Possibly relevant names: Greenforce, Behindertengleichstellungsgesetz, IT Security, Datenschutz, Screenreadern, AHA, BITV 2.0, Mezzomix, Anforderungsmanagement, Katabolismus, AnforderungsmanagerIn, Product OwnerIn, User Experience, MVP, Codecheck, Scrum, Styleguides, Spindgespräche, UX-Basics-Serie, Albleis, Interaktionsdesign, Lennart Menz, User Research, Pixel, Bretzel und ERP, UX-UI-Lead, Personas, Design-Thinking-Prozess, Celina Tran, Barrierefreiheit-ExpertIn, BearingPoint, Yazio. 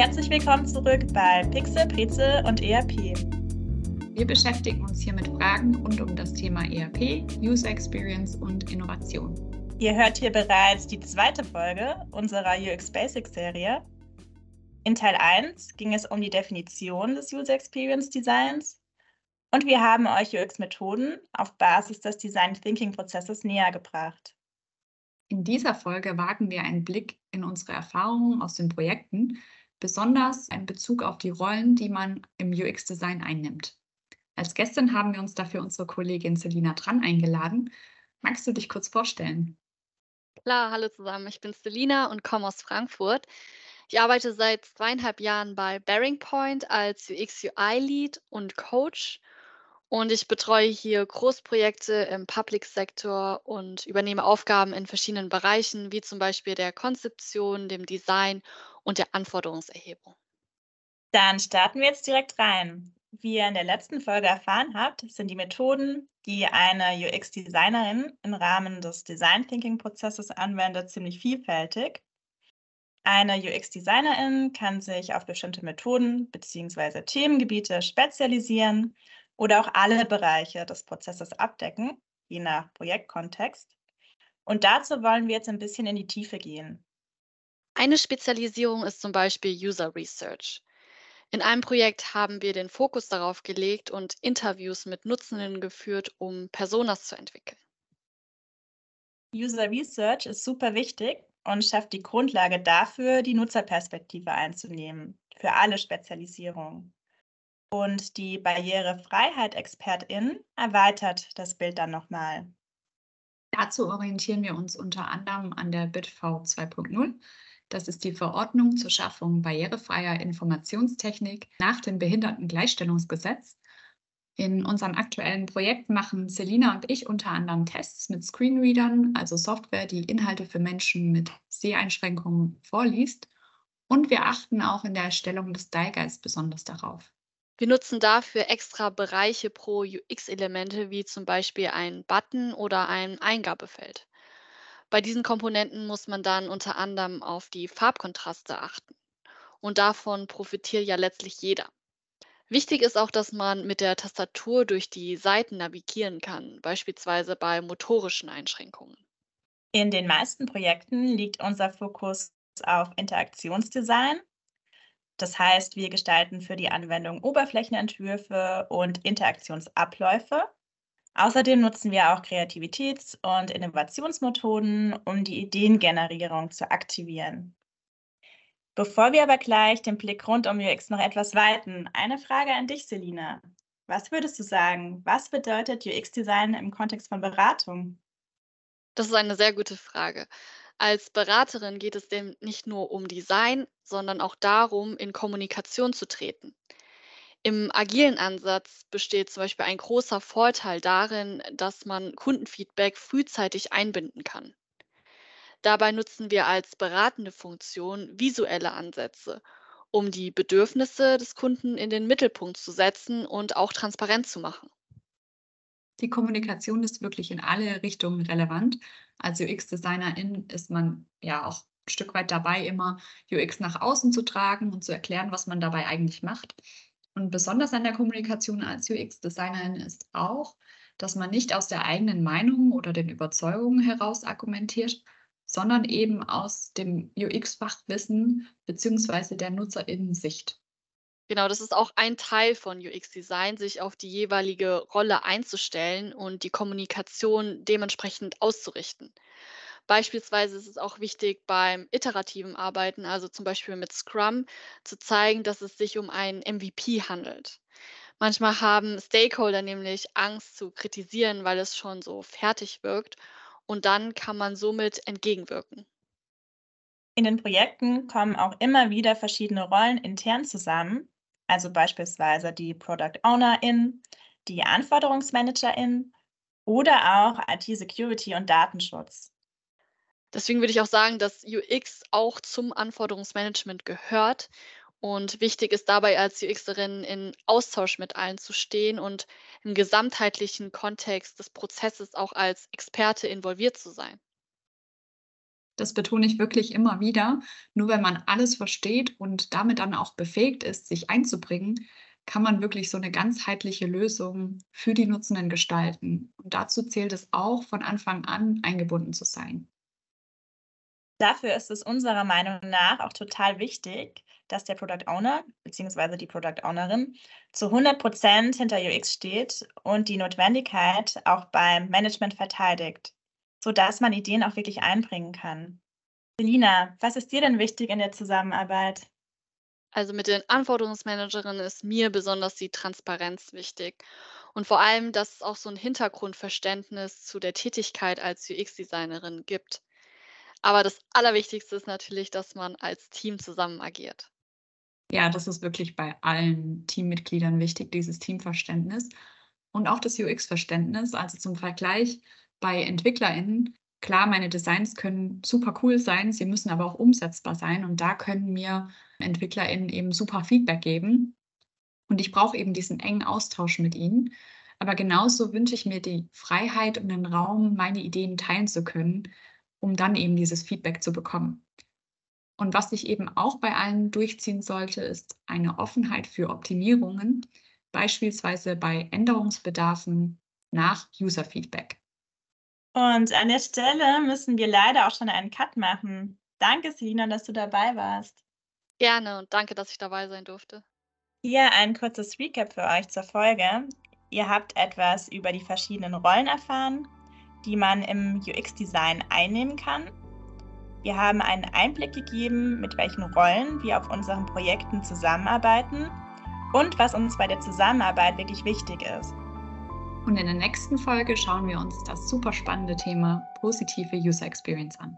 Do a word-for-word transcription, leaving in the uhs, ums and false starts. Herzlich willkommen zurück bei Pixel, Bretzel und E R P. Wir beschäftigen uns hier mit Fragen rund um das Thema E R P, User Experience und Innovation. Ihr hört hier bereits die zweite Folge unserer U X-Basics-Serie. In Teil eins ging es um die Definition des User Experience Designs und wir haben euch U X-Methoden auf Basis des Design-Thinking-Prozesses näher gebracht. In dieser Folge wagen wir einen Blick in unsere Erfahrungen aus den Projekten, besonders in Bezug auf die Rollen, die man im U X-Design einnimmt. Als Gästin haben wir uns dafür unsere Kollegin Celina Tran eingeladen. Magst du dich kurz vorstellen? Klar, hallo zusammen, ich bin Celina und komme aus Frankfurt. Ich arbeite seit zweieinhalb Jahren bei BearingPoint als U X-U I-Lead und Coach. Und ich betreue hier Großprojekte im Public-Sektor und übernehme Aufgaben in verschiedenen Bereichen, wie zum Beispiel der Konzeption, dem Design und der Anforderungserhebung. Dann starten wir jetzt direkt rein. Wie ihr in der letzten Folge erfahren habt, sind die Methoden, die eine U X-Designerin im Rahmen des Design-Thinking-Prozesses anwendet, ziemlich vielfältig. Eine U X-Designerin kann sich auf bestimmte Methoden bzw. Themengebiete spezialisieren oder auch alle Bereiche des Prozesses abdecken, je nach Projektkontext. Und dazu wollen wir jetzt ein bisschen in die Tiefe gehen. Eine Spezialisierung ist zum Beispiel User Research. In einem Projekt haben wir den Fokus darauf gelegt und Interviews mit Nutzenden geführt, um Personas zu entwickeln. User Research ist super wichtig und schafft die Grundlage dafür, die Nutzerperspektive einzunehmen, für alle Spezialisierungen. Und die Barrierefreiheit-ExpertIn erweitert das Bild dann nochmal. Dazu orientieren wir uns unter anderem an der B I T V zwei Punkt null. Das ist die Verordnung zur Schaffung barrierefreier Informationstechnik nach dem Behindertengleichstellungsgesetz. In unserem aktuellen Projekt machen Celina und ich unter anderem Tests mit Screenreadern, also Software, die Inhalte für Menschen mit Seheinschränkungen vorliest. Und wir achten auch in der Erstellung des Styleguides besonders darauf. Wir nutzen dafür extra Bereiche pro U X-Elemente, wie zum Beispiel einen Button oder ein Eingabefeld. Bei diesen Komponenten muss man dann unter anderem auf die Farbkontraste achten. Und davon profitiert ja letztlich jeder. Wichtig ist auch, dass man mit der Tastatur durch die Seiten navigieren kann, beispielsweise bei motorischen Einschränkungen. In den meisten Projekten liegt unser Fokus auf Interaktionsdesign. Das heißt, wir gestalten für die Anwendung Oberflächenentwürfe und Interaktionsabläufe. Außerdem nutzen wir auch Kreativitäts- und Innovationsmethoden, um die Ideengenerierung zu aktivieren. Bevor wir aber gleich den Blick rund um U X noch etwas weiten, eine Frage an dich, Celina. Was würdest du sagen, was bedeutet U X-Design im Kontext von Beratung? Das ist eine sehr gute Frage. Als Beraterin geht es dem nicht nur um Design, sondern auch darum, in Kommunikation zu treten. Im agilen Ansatz besteht zum Beispiel ein großer Vorteil darin, dass man Kundenfeedback frühzeitig einbinden kann. Dabei nutzen wir als beratende Funktion visuelle Ansätze, um die Bedürfnisse des Kunden in den Mittelpunkt zu setzen und auch transparent zu machen. Die Kommunikation ist wirklich in alle Richtungen relevant. Als U X-Designerin ist man ja auch ein Stück weit dabei, immer U X nach außen zu tragen und zu erklären, was man dabei eigentlich macht. Und besonders an der Kommunikation als U X-Designerin ist auch, dass man nicht aus der eigenen Meinung oder den Überzeugungen heraus argumentiert, sondern eben aus dem U X-Fachwissen bzw. der NutzerInnen-Sicht. Genau, das ist auch ein Teil von U X-Design, sich auf die jeweilige Rolle einzustellen und die Kommunikation dementsprechend auszurichten. Beispielsweise ist es auch wichtig, beim iterativen Arbeiten, also zum Beispiel mit Scrum, zu zeigen, dass es sich um einen M V P handelt. Manchmal haben Stakeholder nämlich Angst zu kritisieren, weil es schon so fertig wirkt, und dann kann man somit entgegenwirken. In den Projekten kommen auch immer wieder verschiedene Rollen intern zusammen. Also beispielsweise die Product OwnerIn, die AnforderungsmanagerIn oder auch I T Security und Datenschutz. Deswegen würde ich auch sagen, dass U X auch zum Anforderungsmanagement gehört und wichtig ist dabei als UXerin in Austausch mit allen zu stehen und im gesamtheitlichen Kontext des Prozesses auch als Experte involviert zu sein. Das betone ich wirklich immer wieder. Nur wenn man alles versteht und damit dann auch befähigt ist, sich einzubringen, kann man wirklich so eine ganzheitliche Lösung für die Nutzenden gestalten. Und dazu zählt es auch, von Anfang an eingebunden zu sein. Dafür ist es unserer Meinung nach auch total wichtig, dass der Product Owner bzw. die Product Ownerin zu hundert Prozent hinter U X steht und die Notwendigkeit auch beim Management verteidigt, sodass man Ideen auch wirklich einbringen kann. Celina, was ist dir denn wichtig in der Zusammenarbeit? Also mit den AnforderungsmanagerInnen ist mir besonders die Transparenz wichtig und vor allem, dass es auch so ein Hintergrundverständnis zu der Tätigkeit als U X-Designerin gibt. Aber das Allerwichtigste ist natürlich, dass man als Team zusammen agiert. Ja, das ist wirklich bei allen Teammitgliedern wichtig, dieses Teamverständnis und auch das U X-Verständnis. Also zum Vergleich bei EntwicklerInnen, klar, meine Designs können super cool sein, sie müssen aber auch umsetzbar sein und da können mir EntwicklerInnen eben super Feedback geben und ich brauche eben diesen engen Austausch mit ihnen. Aber genauso wünsche ich mir die Freiheit und den Raum, meine Ideen teilen zu können, um dann eben dieses Feedback zu bekommen. Und was sich eben auch bei allen durchziehen sollte, ist eine Offenheit für Optimierungen, beispielsweise bei Änderungsbedarfen nach User-Feedback. Und an der Stelle müssen wir leider auch schon einen Cut machen. Danke, Celina, dass du dabei warst. Gerne und danke, dass ich dabei sein durfte. Hier ein kurzes Recap für euch zur Folge. Ihr habt etwas über die verschiedenen Rollen erfahren, die man im U X-Design einnehmen kann. Wir haben einen Einblick gegeben, mit welchen Rollen wir auf unseren Projekten zusammenarbeiten und was uns bei der Zusammenarbeit wirklich wichtig ist. Und in der nächsten Folge schauen wir uns das super spannende Thema positive User Experience an.